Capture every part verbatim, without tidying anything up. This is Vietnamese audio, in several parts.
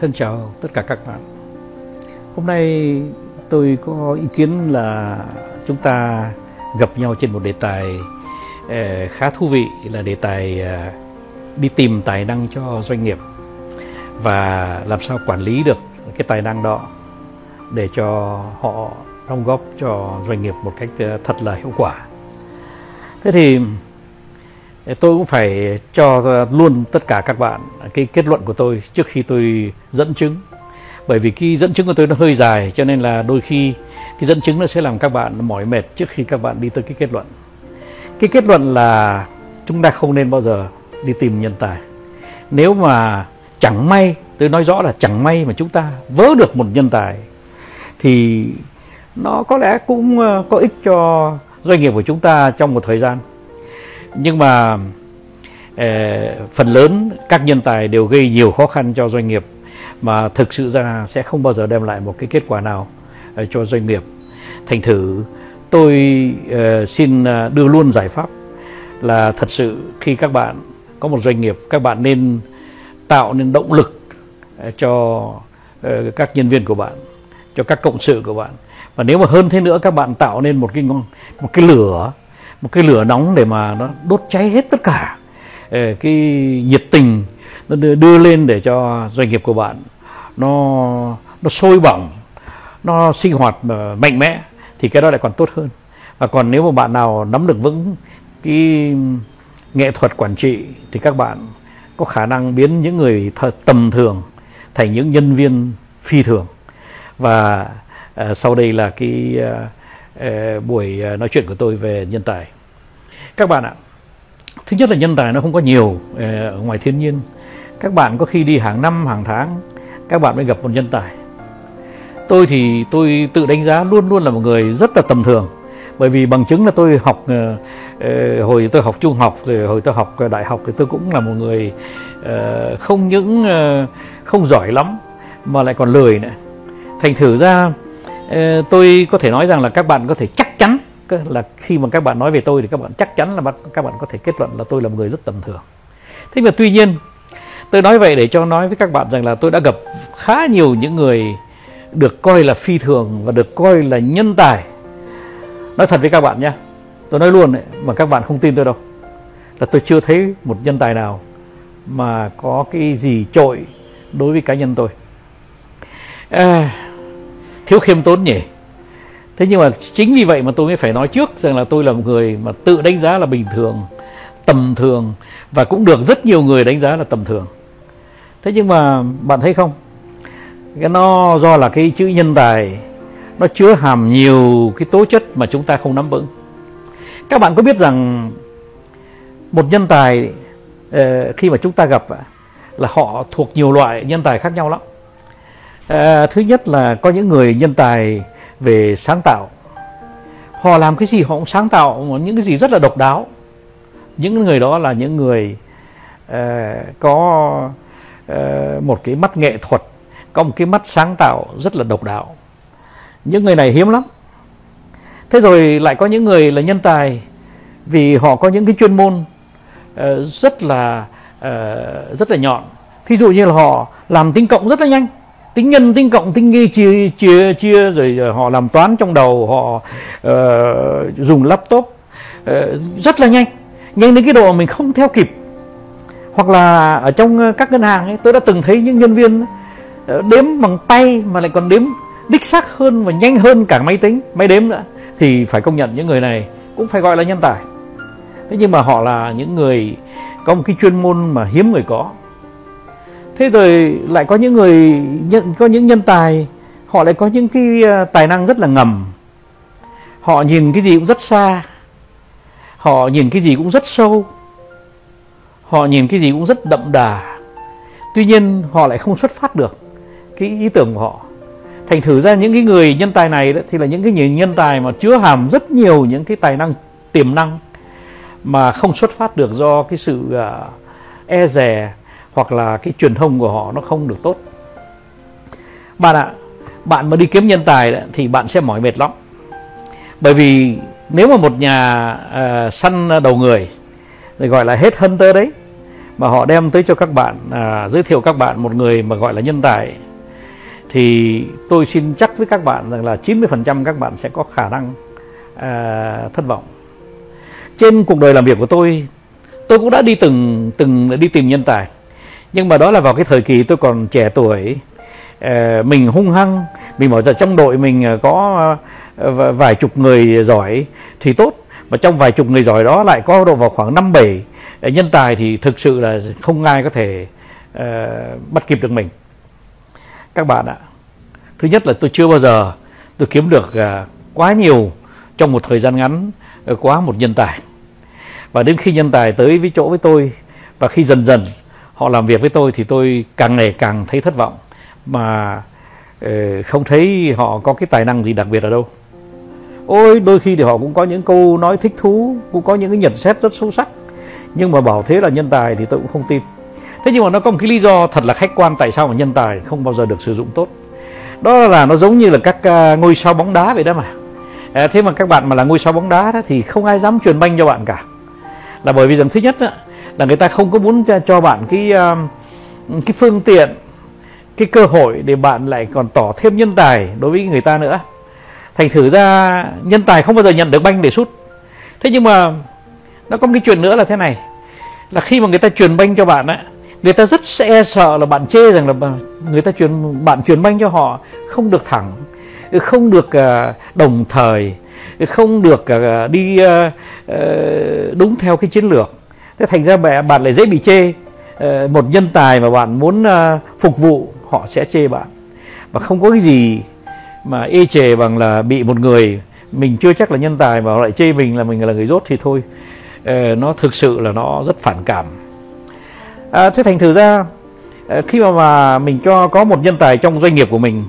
Thân chào tất cả các bạn. Hôm nay tôi có ý kiến là chúng ta gặp nhau trên một đề tài khá thú vị, là đề tài đi tìm tài năng cho doanh nghiệp và làm sao quản lý được cái tài năng đó để cho họ đóng góp cho doanh nghiệp một cách thật là hiệu quả. Thế thì tôi cũng phải cho luôn tất cả các bạn cái kết luận của tôi trước khi tôi dẫn chứng. Bởi vì cái dẫn chứng của tôi nó hơi dài, cho nên là đôi khi cái dẫn chứng nó sẽ làm các bạn mỏi mệt trước khi các bạn đi tới cái kết luận. Cái kết luận là chúng ta không nên bao giờ đi tìm nhân tài. Nếu mà chẳng may, tôi nói rõ là chẳng may mà chúng ta vớ được một nhân tài thì nó có lẽ cũng có ích cho doanh nghiệp của chúng ta trong một thời gian. Nhưng mà eh, phần lớn các nhân tài đều gây nhiều khó khăn cho doanh nghiệp, mà thực sự ra sẽ không bao giờ đem lại một cái kết quả nào eh, cho doanh nghiệp. Thành thử tôi eh, xin đưa luôn giải pháp là thật sự khi các bạn có một doanh nghiệp, các bạn nên tạo nên động lực eh, cho eh, các nhân viên của bạn, cho các cộng sự của bạn. Và nếu mà hơn thế nữa, các bạn tạo nên một cái, một cái lửa một cái lửa nóng để mà nó đốt cháy hết tất cả cái nhiệt tình nó đưa lên để cho doanh nghiệp của bạn nó nó sôi bỏng, nó sinh hoạt mạnh mẽ, thì cái đó lại còn tốt hơn. Và còn nếu mà bạn nào nắm được vững cái nghệ thuật quản trị thì các bạn có khả năng biến những người tầm thường thành những nhân viên phi thường. Và uh, sau đây là cái uh, Uh, buổi uh, nói chuyện của tôi về nhân tài. Các bạn ạ, thứ nhất là nhân tài nó không có nhiều uh, ngoài thiên nhiên. Các bạn có khi đi hàng năm, hàng tháng các bạn mới gặp một nhân tài. Tôi thì tôi tự đánh giá luôn luôn là một người rất là tầm thường. Bởi vì bằng chứng là tôi học uh, uh, hồi tôi học trung học, rồi hồi tôi học đại học thì tôi cũng là một người uh, không những uh, không giỏi lắm mà lại còn lười nữa. Thành thử ra tôi có thể nói rằng là các bạn có thể chắc chắn là khi mà các bạn nói về tôi thì các bạn chắc chắn là các bạn có thể kết luận là tôi là một người rất tầm thường. Thế mà tuy nhiên tôi nói vậy để cho nói với các bạn rằng là tôi đã gặp khá nhiều những người được coi là phi thường và được coi là nhân tài. Nói thật với các bạn nhé, tôi nói luôn đấy, mà các bạn không tin tôi đâu, là tôi chưa thấy một nhân tài nào mà có cái gì trội đối với cá nhân tôi. À, thiếu khiêm tốn nhỉ. Thế nhưng mà chính vì vậy mà tôi mới phải nói trước rằng là tôi là một người mà tự đánh giá là bình thường, tầm thường, và cũng được rất nhiều người đánh giá là tầm thường. Thế nhưng mà bạn thấy không, cái nó do là cái chữ nhân tài nó chứa hàm nhiều cái tố chất mà chúng ta không nắm vững. Các bạn có biết rằng một nhân tài khi mà chúng ta gặp là họ thuộc nhiều loại nhân tài khác nhau lắm. À, thứ nhất là có những người nhân tài về sáng tạo. Họ làm cái gì họ cũng sáng tạo, những cái gì rất là độc đáo. Những người đó là những người uh, có uh, một cái mắt nghệ thuật, có một cái mắt sáng tạo rất là độc đáo. Những người này hiếm lắm. Thế rồi lại có những người là nhân tài vì họ có những cái chuyên môn uh, rất là uh, rất là nhọn. Thí dụ như là họ làm tính cộng rất là nhanh, tính nhân, tính cộng, tính nghi, chia, chia, chia, rồi họ làm toán trong đầu, họ uh, dùng laptop uh, rất là nhanh, nhanh đến cái độ mình không theo kịp. Hoặc là ở trong các ngân hàng ấy, tôi đã từng thấy những nhân viên đếm bằng tay mà lại còn đếm đích xác hơn và nhanh hơn cả máy tính, máy đếm nữa. Thì phải công nhận những người này cũng phải gọi là nhân tài. Thế nhưng mà họ là những người có một cái chuyên môn mà hiếm người có. Thế rồi lại có những người, có những nhân tài, họ lại có những cái tài năng rất là ngầm. Họ nhìn cái gì cũng rất xa, họ nhìn cái gì cũng rất sâu, họ nhìn cái gì cũng rất đậm đà. Tuy nhiên họ lại không xuất phát được cái ý tưởng của họ. Thành thử ra những cái người nhân tài này đó, thì là những cái nhân tài mà chứa hàm rất nhiều những cái tài năng, tiềm năng mà không xuất phát được do cái sự e dè, hoặc là cái truyền thông của họ nó không được tốt. Bạn ạ, à, bạn mà đi kiếm nhân tài đó, thì bạn sẽ mỏi mệt lắm. Bởi vì nếu mà một nhà uh, săn đầu người, gọi là headhunter đấy, mà họ đem tới cho các bạn, à, giới thiệu các bạn một người mà gọi là nhân tài, thì tôi xin chắc với các bạn rằng là chín mươi phần trăm các bạn sẽ có khả năng à, thất vọng. Trên cuộc đời làm việc của tôi, tôi cũng đã đi từng từng đi tìm nhân tài, nhưng mà đó là vào cái thời kỳ tôi còn trẻ tuổi, à, mình hung hăng, mình bảo rằng trong đội mình có vài chục người giỏi thì tốt, mà trong vài chục người giỏi đó lại có độ vào khoảng năm bảy nhân tài thì thực sự là không ai có thể uh, bắt kịp được mình. Các bạn ạ, thứ nhất là tôi chưa bao giờ tôi kiếm được uh, quá nhiều trong một thời gian ngắn, uh, quá một nhân tài. Và đến khi nhân tài tới với chỗ với tôi, và khi dần dần họ làm việc với tôi, thì tôi càng ngày càng thấy thất vọng, mà uh, không thấy họ có cái tài năng gì đặc biệt ở đâu. Ôi, đôi khi thì họ cũng có những câu nói thích thú, cũng có những cái nhận xét rất sâu sắc, nhưng mà bảo thế là nhân tài thì tôi cũng không tin. Thế nhưng mà nó có một cái lý do thật là khách quan tại sao mà nhân tài không bao giờ được sử dụng tốt. Đó là nó giống như là các ngôi sao bóng đá vậy đó mà. à, Thế mà các bạn mà là ngôi sao bóng đá đó, thì không ai dám truyền banh cho bạn cả. Là bởi vì rằng thứ nhất đó, là người ta không có muốn cho bạn cái, cái phương tiện, cái cơ hội để bạn lại còn tỏ thêm nhân tài đối với người ta nữa. Thành thử ra nhân tài không bao giờ nhận được banh để sút. Thế nhưng mà nó có một cái chuyện nữa là thế này, là khi mà người ta truyền banh cho bạn á, người ta rất e sợ là bạn chê rằng là người ta truyền bạn truyền banh cho họ không được thẳng, không được đồng thời, không được đi đúng theo cái chiến lược. Thế thành ra bạn lại dễ bị chê. Một nhân tài mà bạn muốn phục vụ, họ sẽ chê bạn. Và không có cái gì mà ê chề bằng là bị một người mình chưa chắc là nhân tài mà họ lại chê mình là mình là người dốt thì thôi. Nó thực sự là nó rất phản cảm. à, Thế thành thử ra khi mà, mà mình cho có một nhân tài trong doanh nghiệp của mình,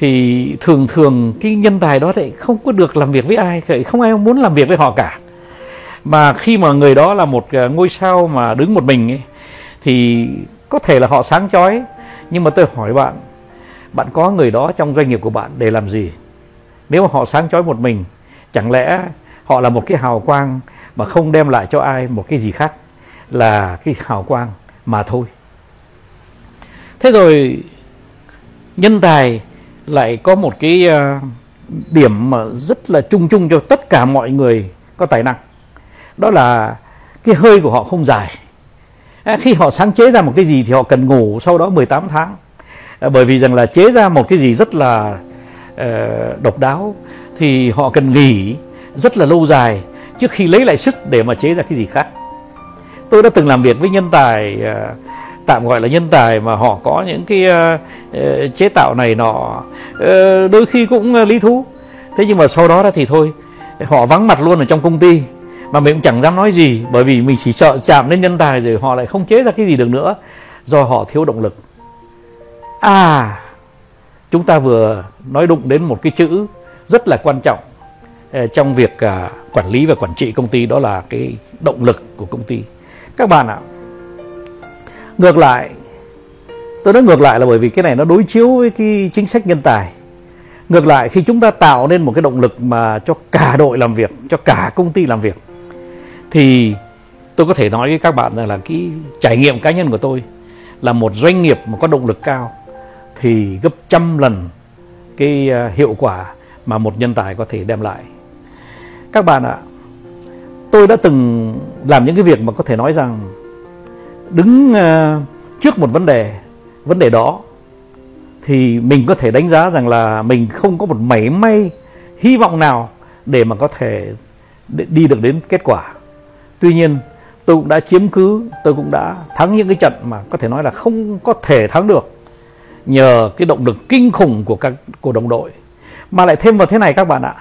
thì thường thường cái nhân tài đó lại không có được làm việc với ai, không ai muốn làm việc với họ cả. Mà khi mà người đó là một ngôi sao mà đứng một mình ấy, thì có thể là họ sáng chói, nhưng mà tôi hỏi bạn, bạn có người đó trong doanh nghiệp của bạn để làm gì? Nếu mà họ sáng chói một mình, chẳng lẽ họ là một cái hào quang mà không đem lại cho ai một cái gì khác là cái hào quang mà thôi. Thế rồi nhân tài lại có một cái điểm mà rất là chung chung cho tất cả mọi người có tài năng. Đó là cái hơi của họ không dài. Khi họ sáng chế ra một cái gì thì họ cần ngủ sau đó mười tám tháng. Bởi vì rằng là chế ra một cái gì rất là độc đáo thì họ cần nghỉ rất là lâu dài trước khi lấy lại sức để mà chế ra cái gì khác. Tôi đã từng làm việc với nhân tài, tạm gọi là nhân tài, mà họ có những cái chế tạo này nọ, đôi khi cũng lý thú. Thế nhưng mà sau đó thì thôi, họ vắng mặt luôn ở trong công ty, mà mình cũng chẳng dám nói gì, bởi vì mình chỉ sợ chạm đến nhân tài rồi họ lại không chế ra cái gì được nữa, do họ thiếu động lực. À, chúng ta vừa nói đụng đến một cái chữ rất là quan trọng trong việc quản lý và quản trị công ty, đó là cái động lực của công ty. Các bạn ạ, ngược lại, tôi nói ngược lại là bởi vì cái này nó đối chiếu với cái chính sách nhân tài. Ngược lại, khi chúng ta tạo nên một cái động lực mà cho cả đội làm việc, cho cả công ty làm việc, thì tôi có thể nói với các bạn rằng là cái trải nghiệm cá nhân của tôi là một doanh nghiệp mà có động lực cao thì gấp trăm lần cái hiệu quả mà một nhân tài có thể đem lại. Các bạn ạ, tôi đã từng làm những cái việc mà có thể nói rằng đứng trước một vấn đề, vấn đề đó thì mình có thể đánh giá rằng là mình không có một mảy may hy vọng nào để mà có thể đi được đến kết quả. Tuy nhiên, tôi cũng đã chiếm cứ, tôi cũng đã thắng những cái trận mà có thể nói là không có thể thắng được, nhờ cái động lực kinh khủng của các của đồng đội. Mà lại thêm vào thế này các bạn ạ,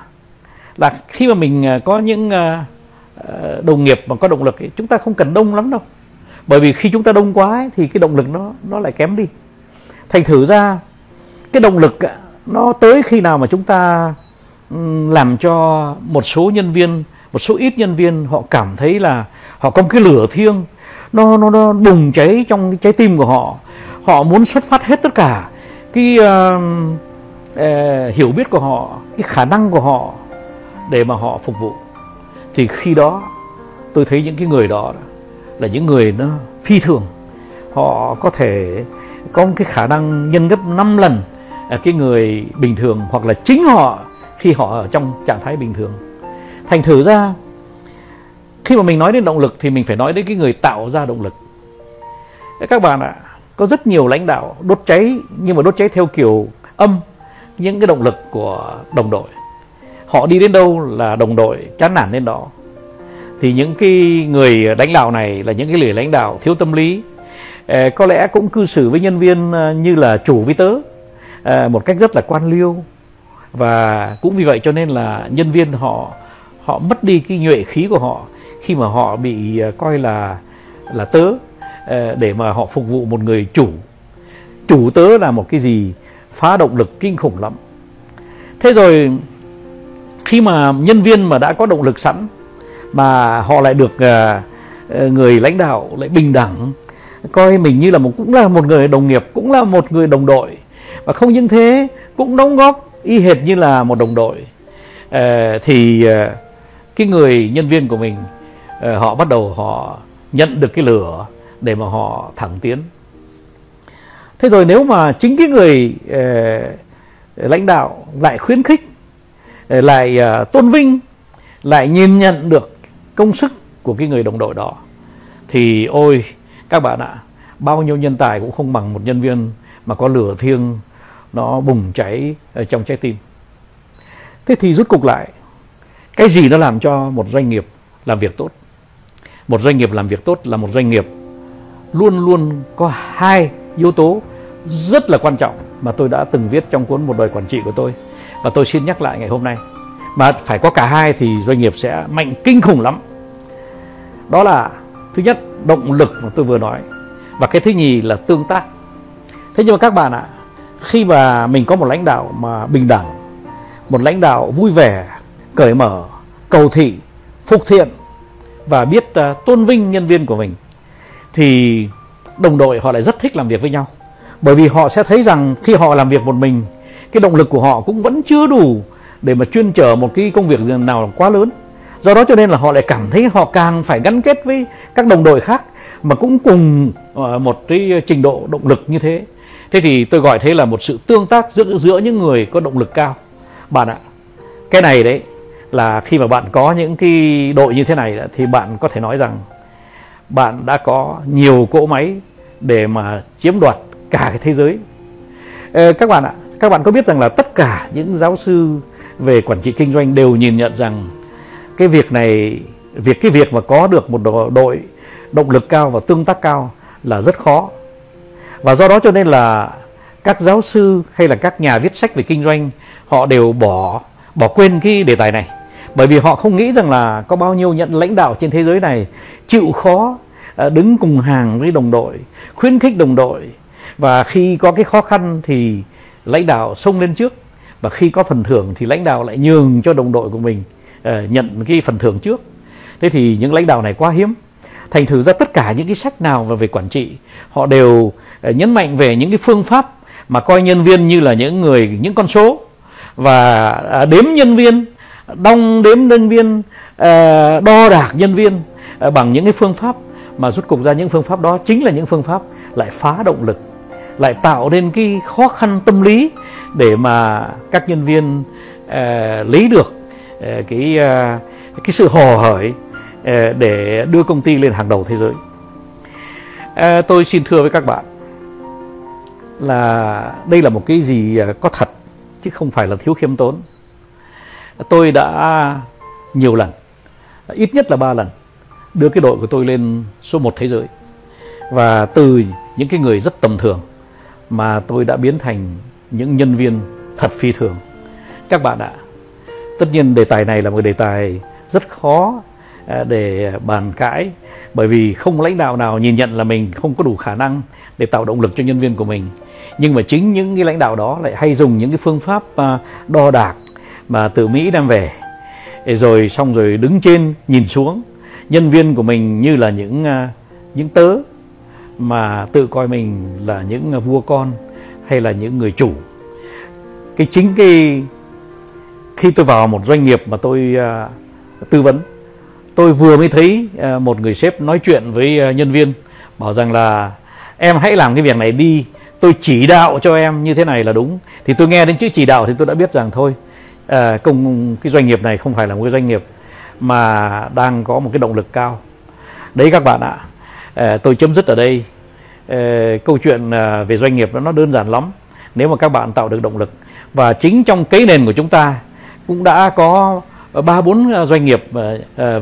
là khi mà mình có những đồng nghiệp mà có động lực ấy, chúng ta không cần đông lắm đâu. Bởi vì khi chúng ta đông quá ấy, thì cái động lực nó nó lại kém đi. Thành thử ra cái động lực nó tới khi nào mà chúng ta làm cho một số nhân viên, một số ít nhân viên họ cảm thấy là họ có một cái lửa thiêng, nó nó nó bùng cháy trong cái trái tim của họ. Họ muốn xuất phát hết tất cả cái uh, uh, hiểu biết của họ, cái khả năng của họ để mà họ phục vụ. Thì khi đó tôi thấy những cái người đó là những người nó phi thường. Họ có thể có một cái khả năng nhân gấp năm lần cái người bình thường, hoặc là chính họ khi họ ở trong trạng thái bình thường. Thành thử ra khi mà mình nói đến động lực thì mình phải nói đến cái người tạo ra động lực. Các bạn ạ, có rất nhiều lãnh đạo đốt cháy, nhưng mà đốt cháy theo kiểu âm những cái động lực của đồng đội. Họ đi đến đâu là đồng đội chán nản đến đó. Thì những cái người lãnh đạo này là những cái người lãnh đạo thiếu tâm lý, có lẽ cũng cư xử với nhân viên như là chủ với tớ, một cách rất là quan liêu. Và cũng vì vậy cho nên là nhân viên họ họ mất đi cái nhuệ khí của họ khi mà họ bị coi là là tớ để mà họ phục vụ một người chủ. Chủ tớ là một cái gì phá động lực kinh khủng lắm. Thế rồi khi mà nhân viên mà đã có động lực sẵn mà họ lại được người lãnh đạo lại bình đẳng coi mình như là một cũng là một người đồng nghiệp, cũng là một người đồng đội, và không những thế cũng đóng góp y hệt như là một đồng đội, thì cái người nhân viên của mình họ bắt đầu họ nhận được cái lửa để mà họ thẳng tiến. Thế rồi nếu mà chính cái người lãnh đạo lại khuyến khích, lại tôn vinh, lại nhìn nhận được công sức của cái người đồng đội đó, thì ôi các bạn ạ, bao nhiêu nhân tài cũng không bằng một nhân viên mà có lửa thiêng nó bùng cháy ở trong trái tim. Thế thì rút cục lại, cái gì nó làm cho một doanh nghiệp làm việc tốt? Một doanh nghiệp làm việc tốt là một doanh nghiệp luôn luôn có hai yếu tố rất là quan trọng mà tôi đã từng viết trong cuốn Một Đời Quản Trị của tôi, và tôi xin nhắc lại ngày hôm nay. Mà phải có cả hai thì doanh nghiệp sẽ mạnh kinh khủng lắm. Đó là thứ nhất, động lực mà tôi vừa nói, và cái thứ nhì là tương tác. Thế nhưng mà các bạn ạ, khi mà mình có một lãnh đạo mà bình đẳng, một lãnh đạo vui vẻ, cởi mở, cầu thị, phục thiện và biết uh, tôn vinh nhân viên của mình, thì đồng đội họ lại rất thích làm việc với nhau. Bởi vì họ sẽ thấy rằng khi họ làm việc một mình, cái động lực của họ cũng vẫn chưa đủ để mà chuyên chở một cái công việc nào quá lớn. Do đó cho nên là họ lại cảm thấy họ càng phải gắn kết với các đồng đội khác mà cũng cùng uh, một cái trình độ động lực như thế. Thế thì tôi gọi thế là một sự tương tác giữa, giữa những người có động lực cao. Bạn ạ, cái này đấy là khi mà bạn có những cái đội như thế này thì bạn có thể nói rằng bạn đã có nhiều cỗ máy để mà chiếm đoạt cả cái thế giới. Ờ, các bạn ạ, các bạn có biết rằng là tất cả những giáo sư về quản trị kinh doanh đều nhìn nhận rằng cái việc này, việc cái việc mà có được một đội động lực cao và tương tác cao là rất khó. Và do đó cho nên là các giáo sư hay là các nhà viết sách về kinh doanh họ đều bỏ bỏ quên cái đề tài này, bởi vì họ không nghĩ rằng là có bao nhiêu nhận lãnh đạo trên thế giới này chịu khó đứng cùng hàng với đồng đội, khuyến khích đồng đội, và khi có cái khó khăn thì lãnh đạo xông lên trước, và khi có phần thưởng thì lãnh đạo lại nhường cho đồng đội của mình nhận cái phần thưởng trước. Thế thì những lãnh đạo này quá hiếm. Thành thử ra tất cả những cái sách nào về quản trị họ đều nhấn mạnh về những cái phương pháp mà coi nhân viên như là những người, những con số, và đếm nhân viên, đong đếm nhân viên, đo đạc nhân viên bằng những cái phương pháp mà rút cục ra những phương pháp đó chính là những phương pháp lại phá động lực, lại tạo nên cái khó khăn tâm lý để mà các nhân viên lấy được cái cái sự hồ hởi để đưa công ty lên hàng đầu thế giới. À, tôi xin thưa với các bạn là đây là một cái gì có thật chứ không phải là thiếu khiêm tốn. Tôi đã nhiều lần, ít nhất là ba lần đưa cái đội của tôi lên số một thế giới, và từ những cái người rất tầm thường mà tôi đã biến thành những nhân viên thật phi thường. Các bạn ạ, tất nhiên đề tài này là một đề tài rất khó để bàn cãi, bởi vì không lãnh đạo nào nhìn nhận là mình không có đủ khả năng để tạo động lực cho nhân viên của mình. Nhưng mà chính những cái lãnh đạo đó lại hay dùng những cái phương pháp đo đạc mà từ Mỹ đem về, rồi xong rồi đứng trên nhìn xuống nhân viên của mình như là những những tớ, mà tự coi mình là những vua con hay là những người chủ. Cái chính cái khi tôi vào một doanh nghiệp mà tôi tư vấn, Tôi vừa mới thấy một người sếp nói chuyện với nhân viên, bảo rằng là em hãy làm cái việc này đi, tôi chỉ đạo cho em như thế này là đúng. Thì tôi nghe đến chữ chỉ đạo thì tôi đã biết rằng thôi, à, công, cái doanh nghiệp này không phải là một cái doanh nghiệp mà đang có một cái động lực cao. Đấy các bạn ạ, à, tôi chấm dứt ở đây. À, câu chuyện về doanh nghiệp nó đơn giản lắm. Nếu mà các bạn tạo được động lực, và chính trong cái nền của chúng ta cũng đã có ba bốn doanh nghiệp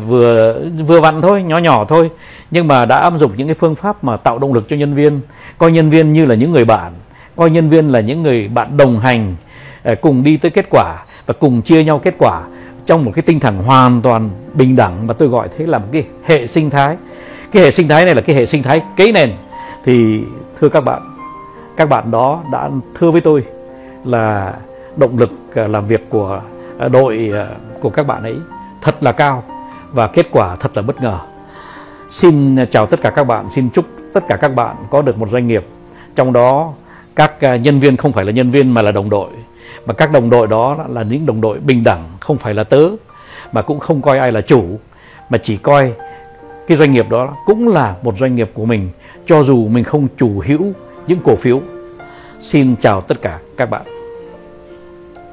vừa vừa vặn thôi, nhỏ nhỏ thôi, nhưng mà đã áp dụng những cái phương pháp mà tạo động lực cho nhân viên, coi nhân viên như là những người bạn, coi nhân viên là những người bạn đồng hành, cùng đi tới kết quả và cùng chia nhau kết quả trong một cái tinh thần hoàn toàn bình đẳng, mà tôi gọi thế là một cái hệ sinh thái. Cái hệ sinh thái này là cái hệ sinh thái cái nền. Thì thưa các bạn, các bạn đó đã thưa với tôi là động lực làm việc của đội của các bạn ấy thật là cao và kết quả thật là bất ngờ. Xin chào tất cả các bạn, xin chúc tất cả các bạn có được một doanh nghiệp trong đó các nhân viên không phải là nhân viên mà là đồng đội, mà các đồng đội đó là những đồng đội bình đẳng, không phải là tớ, mà cũng không coi ai là chủ, mà chỉ coi cái doanh nghiệp đó cũng là một doanh nghiệp của mình, cho dù mình không chủ hữu những cổ phiếu. Xin chào tất cả các bạn.